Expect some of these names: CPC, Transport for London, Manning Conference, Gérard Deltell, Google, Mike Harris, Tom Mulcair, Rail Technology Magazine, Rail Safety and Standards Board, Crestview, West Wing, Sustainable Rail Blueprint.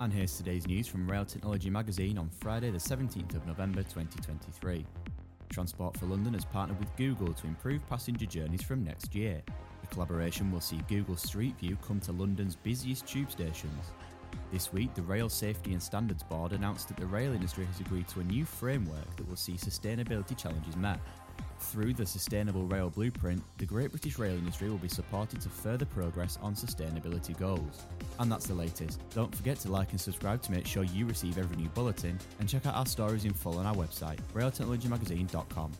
And here's today's news from Rail Technology Magazine on Friday the 17th of November 2023. Transport for London has partnered with Google to improve passenger journeys from next year. The collaboration will see Google Street View come to London's busiest tube stations. This week, the Rail Safety and Standards Board announced that the rail industry has agreed to a new framework that will see sustainability challenges met. Through the Sustainable Rail Blueprint, the Great British rail industry will be supported to further progress on sustainability goals. And that's the latest. Don't forget to like and subscribe to make sure you receive every new bulletin, and check out our stories in full on our website, railtechnologymagazine.com.